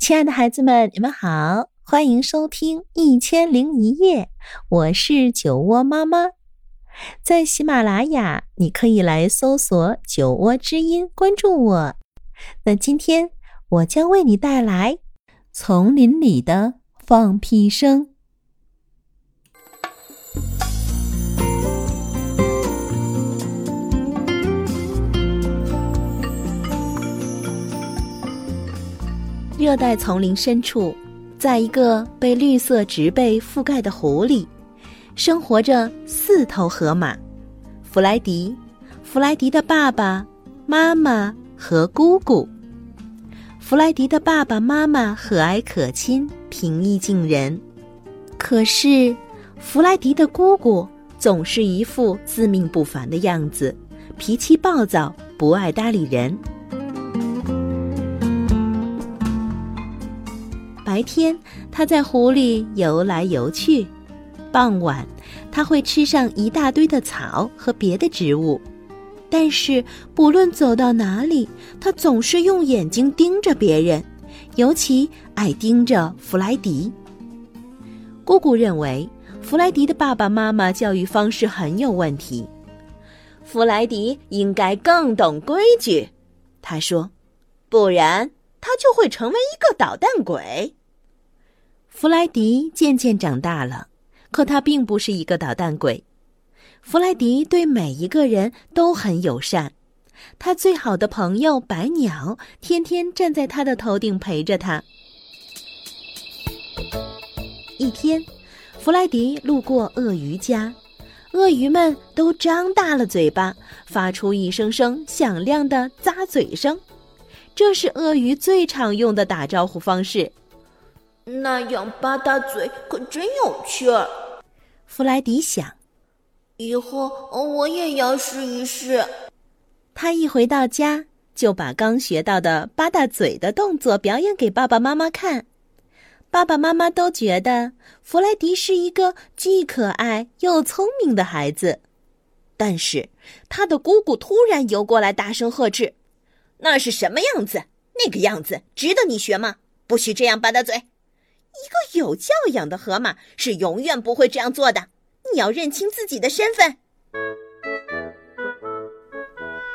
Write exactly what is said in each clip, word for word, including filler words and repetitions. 亲爱的孩子们，你们好，欢迎收听一千零一夜，我是酒窝妈妈。在喜马拉雅，你可以来搜索酒窝之音，关注我。那今天我将为你带来丛林里的放屁声。热带丛林深处，在一个被绿色植被覆盖的湖里，生活着四头河马：弗莱迪、弗莱迪的爸爸、妈妈和姑姑。弗莱迪的爸爸妈妈和蔼可亲，平易近人。可是，弗莱迪的姑姑总是一副自命不凡的样子，脾气暴躁，不爱搭理人。白天，他在湖里游来游去；傍晚，他会吃上一大堆的草和别的植物。但是，不论走到哪里，他总是用眼睛盯着别人，尤其爱盯着弗莱迪。姑姑认为，弗莱迪的爸爸妈妈教育方式很有问题。弗莱迪应该更懂规矩，他说，不然他就会成为一个捣蛋鬼。弗莱迪渐渐长大了，可他并不是一个捣蛋鬼。弗莱迪对每一个人都很友善，他最好的朋友白鸟天天站在他的头顶陪着他。一天，弗莱迪路过鳄鱼家，鳄鱼们都张大了嘴巴，发出一声声响亮的咂嘴声，这是鳄鱼最常用的打招呼方式。那样吧嗒嘴可真有趣儿，弗莱迪想，以后我也要试一试。他一回到家，就把刚学到的吧嗒嘴的动作表演给爸爸妈妈看。爸爸妈妈都觉得弗莱迪是一个既可爱又聪明的孩子。但是他的姑姑突然游过来，大声呵斥，那是什么样子？那个样子值得你学吗？不许这样吧嗒嘴！一个有教养的河马是永远不会这样做的，你要认清自己的身份。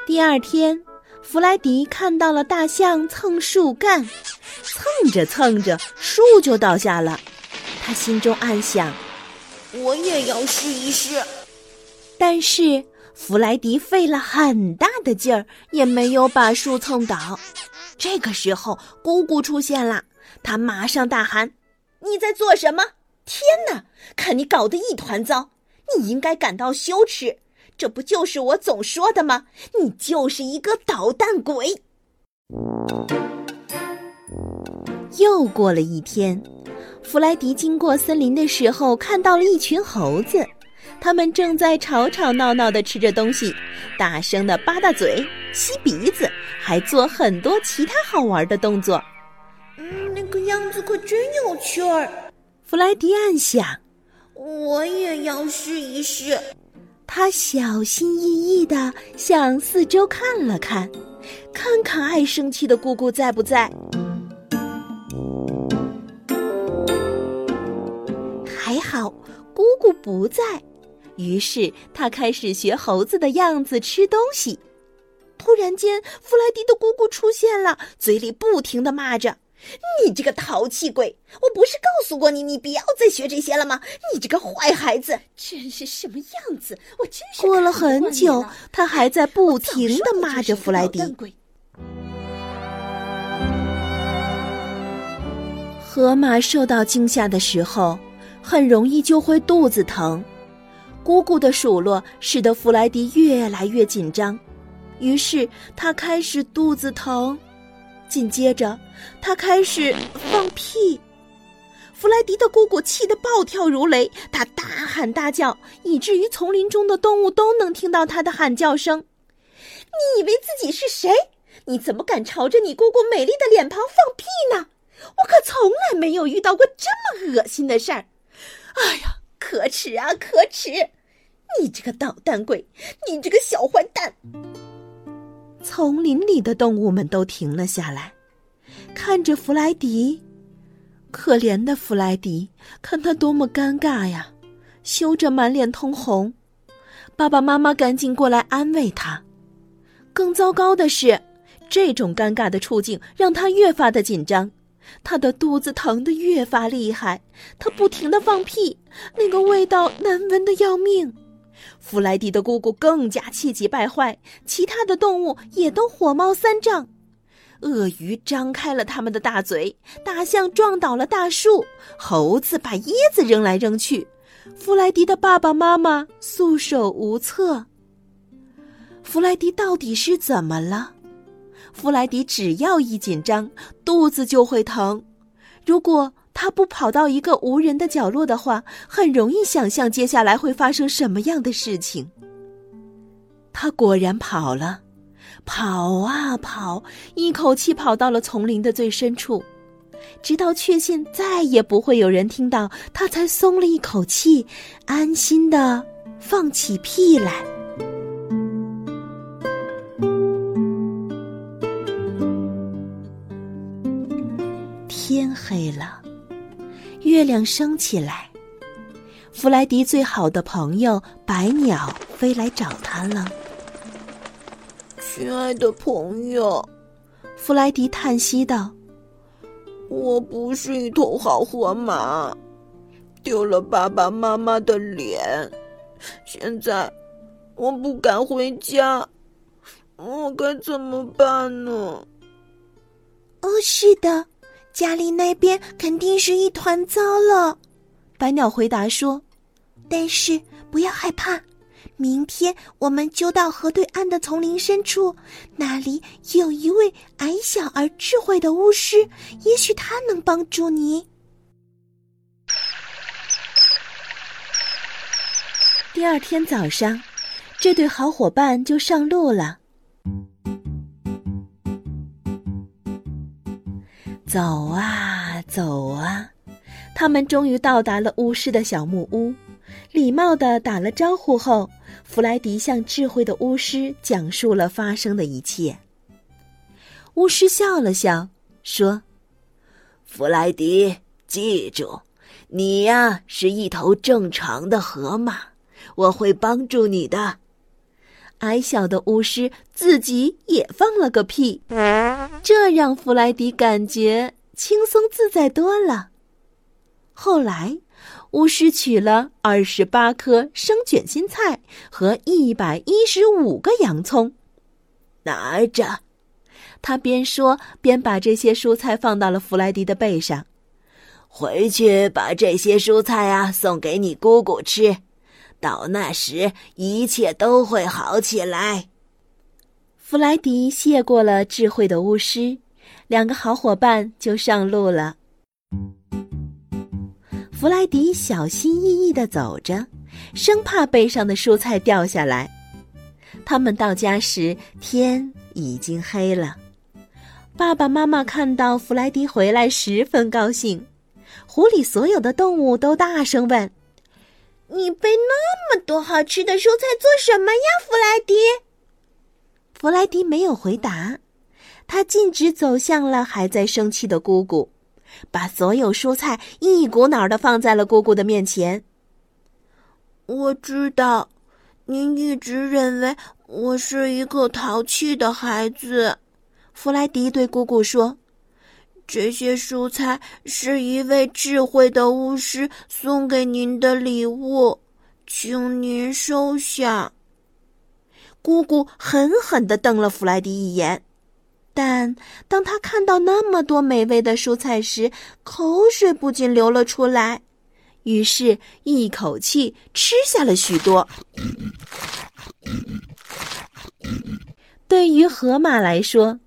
第二天，弗莱迪看到了大象蹭树干，蹭着蹭着，树就倒下了。他心中暗想，我也要试一试。但是弗莱迪费了很大的劲儿，也没有把树蹭倒。这个时候，姑姑出现了，她马上大喊，你在做什么？天哪，看你搞得一团糟，你应该感到羞耻，这不就是我总说的吗？你就是一个捣蛋鬼。又过了一天，弗莱迪经过森林的时候，看到了一群猴子，他们正在吵吵闹闹地吃着东西，大声地吧嗒嘴、吸鼻子，还做很多其他好玩的动作。嗯，那个样子可真有趣儿，弗莱迪暗想，我也要试一试。他小心翼翼地向四周看了看，看看爱生气的姑姑在不在。还好，姑姑不在。于是他开始学猴子的样子吃东西。突然间，弗莱迪的姑姑出现了，嘴里不停地骂着，你这个淘气鬼，我不是告诉过你你不要再学这些了吗？你这个坏孩子，真是什么样子，我真是。过了很久，他还在不停地骂着弗莱迪。河马受到惊吓的时候，很容易就会肚子疼。姑姑的数落使得弗莱迪越来越紧张，于是他开始肚子疼，紧接着他开始放屁。弗莱迪的姑姑气得暴跳如雷，他大喊大叫，以至于丛林中的动物都能听到他的喊叫声。你以为自己是谁？你怎么敢朝着你姑姑美丽的脸庞放屁呢？我可从来没有遇到过这么恶心的事儿！哎呀，可耻啊，可耻！你这个捣蛋鬼，你这个小坏蛋！丛林里的动物们都停了下来，看着弗莱迪。可怜的弗莱迪，看他多么尴尬呀，羞着满脸通红。爸爸妈妈赶紧过来安慰他。更糟糕的是，这种尴尬的处境让他越发的紧张，他的肚子疼得越发厉害，他不停地放屁，那个味道难闻得要命。弗莱迪的姑姑更加气急败坏，其他的动物也都火冒三丈。鳄鱼张开了它们的大嘴，大象撞倒了大树，猴子把椰子扔来扔去，弗莱迪的爸爸妈妈束手无策。弗莱迪到底是怎么了？弗莱迪只要一紧张，肚子就会疼。如果他不跑到一个无人的角落的话，很容易想象接下来会发生什么样的事情。他果然跑了，跑啊跑，一口气跑到了丛林的最深处，直到确信再也不会有人听到，他才松了一口气，安心地放起屁来。天黑了，月亮升起来，弗莱迪最好的朋友白鸟飞来找他了。亲爱的朋友，弗莱迪叹息道，我不是一头好河马，丢了爸爸妈妈的脸，现在我不敢回家，我该怎么办呢？哦，是的，家里那边肯定是一团糟了，白鸟回答说，但是不要害怕，明天我们就到河对岸的丛林深处，那里有一位矮小而智慧的巫师，也许他能帮助你。第二天早上，这对好伙伴就上路了。走啊走啊，他们终于到达了巫师的小木屋，礼貌地打了招呼后，弗莱迪向智慧的巫师讲述了发生的一切。巫师笑了笑说，弗莱迪，记住，你呀是一头正常的河马，我会帮助你的。矮小的巫师自己也放了个屁，这让弗莱迪感觉轻松自在多了。后来巫师取了二十八颗生卷心菜和一百一十五个洋葱，拿着。他边说边把这些蔬菜放到了弗莱迪的背上。回去把这些蔬菜啊送给你姑姑吃，到那时一切都会好起来。弗莱迪谢过了智慧的巫师，两个好伙伴就上路了。弗莱迪小心翼翼地走着，生怕背上的蔬菜掉下来。他们到家时，天已经黑了。爸爸妈妈看到弗莱迪回来十分高兴。湖里所有的动物都大声问，你背那么多好吃的蔬菜做什么呀，弗莱迪？弗莱迪没有回答，他径直走向了还在生气的姑姑，把所有蔬菜一股脑地放在了姑姑的面前。我知道，您一直认为我是一个淘气的孩子，弗莱迪对姑姑说，这些蔬菜是一位智慧的巫师送给您的礼物，请您收下。姑姑狠狠地瞪了弗莱迪一眼，但当他看到那么多美味的蔬菜时，口水不禁流了出来，于是一口气吃下了许多。对于河马来说，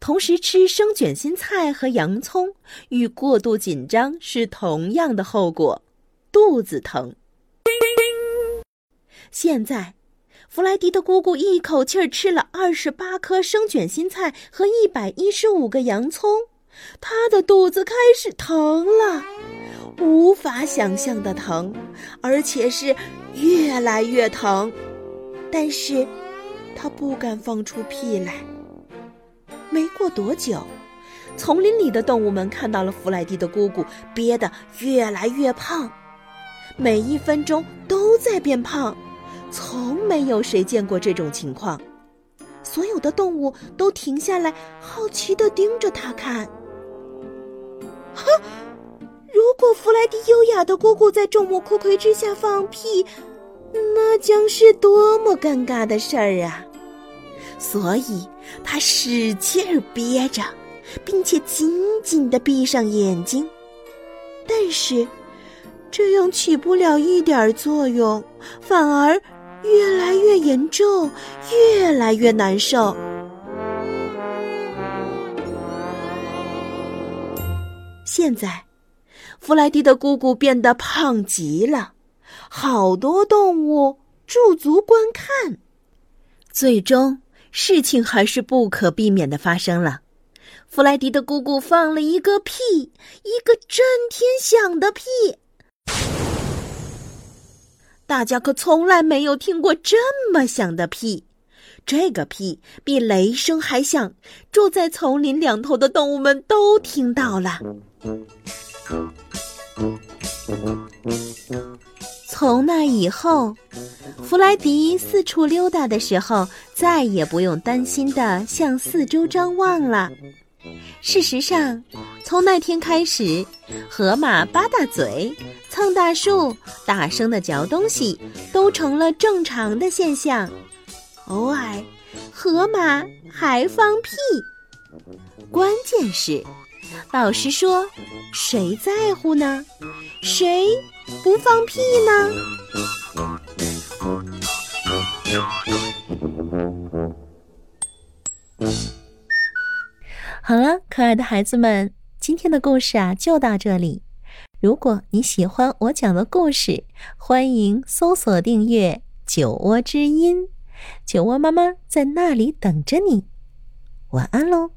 同时吃生卷心菜和洋葱与过度紧张是同样的后果，肚子疼。现在弗莱迪的姑姑一口气儿吃了二十八颗生卷心菜和一百一十五个洋葱，她的肚子开始疼了，无法想象的疼，而且是越来越疼。但是，她不敢放出屁来。没过多久，丛林里的动物们看到了弗莱迪的姑姑憋得越来越胖，每一分钟都在变胖，从没有谁见过这种情况。所有的动物都停下来，好奇地盯着他看。哼，如果弗莱迪优雅的姑姑在众目睽睽之下放屁，那将是多么尴尬的事儿啊！所以他使劲儿憋着，并且紧紧地闭上眼睛。但是这样起不了一点作用，反而越来越严重，越来越难受。现在，弗莱迪的姑姑变得胖极了，好多动物驻足观看。最终，事情还是不可避免地发生了。弗莱迪的姑姑放了一个屁，一个震天响的屁。大家可从来没有听过这么响的屁，这个屁比雷声还响，住在丛林两头的动物们都听到了。从那以后，弗莱迪四处溜达的时候，再也不用担心地向四周张望了。事实上，从那天开始，河马吧嗒嘴、蹭大树、大声的嚼东西都成了正常的现象。偶尔，河马还放屁。关键是，老实说，谁在乎呢？谁不放屁呢？好了，可爱的孩子们，今天的故事啊就到这里。如果你喜欢我讲的故事，欢迎搜索订阅酒窝之音，酒窝妈妈在那里等着你。晚安喽。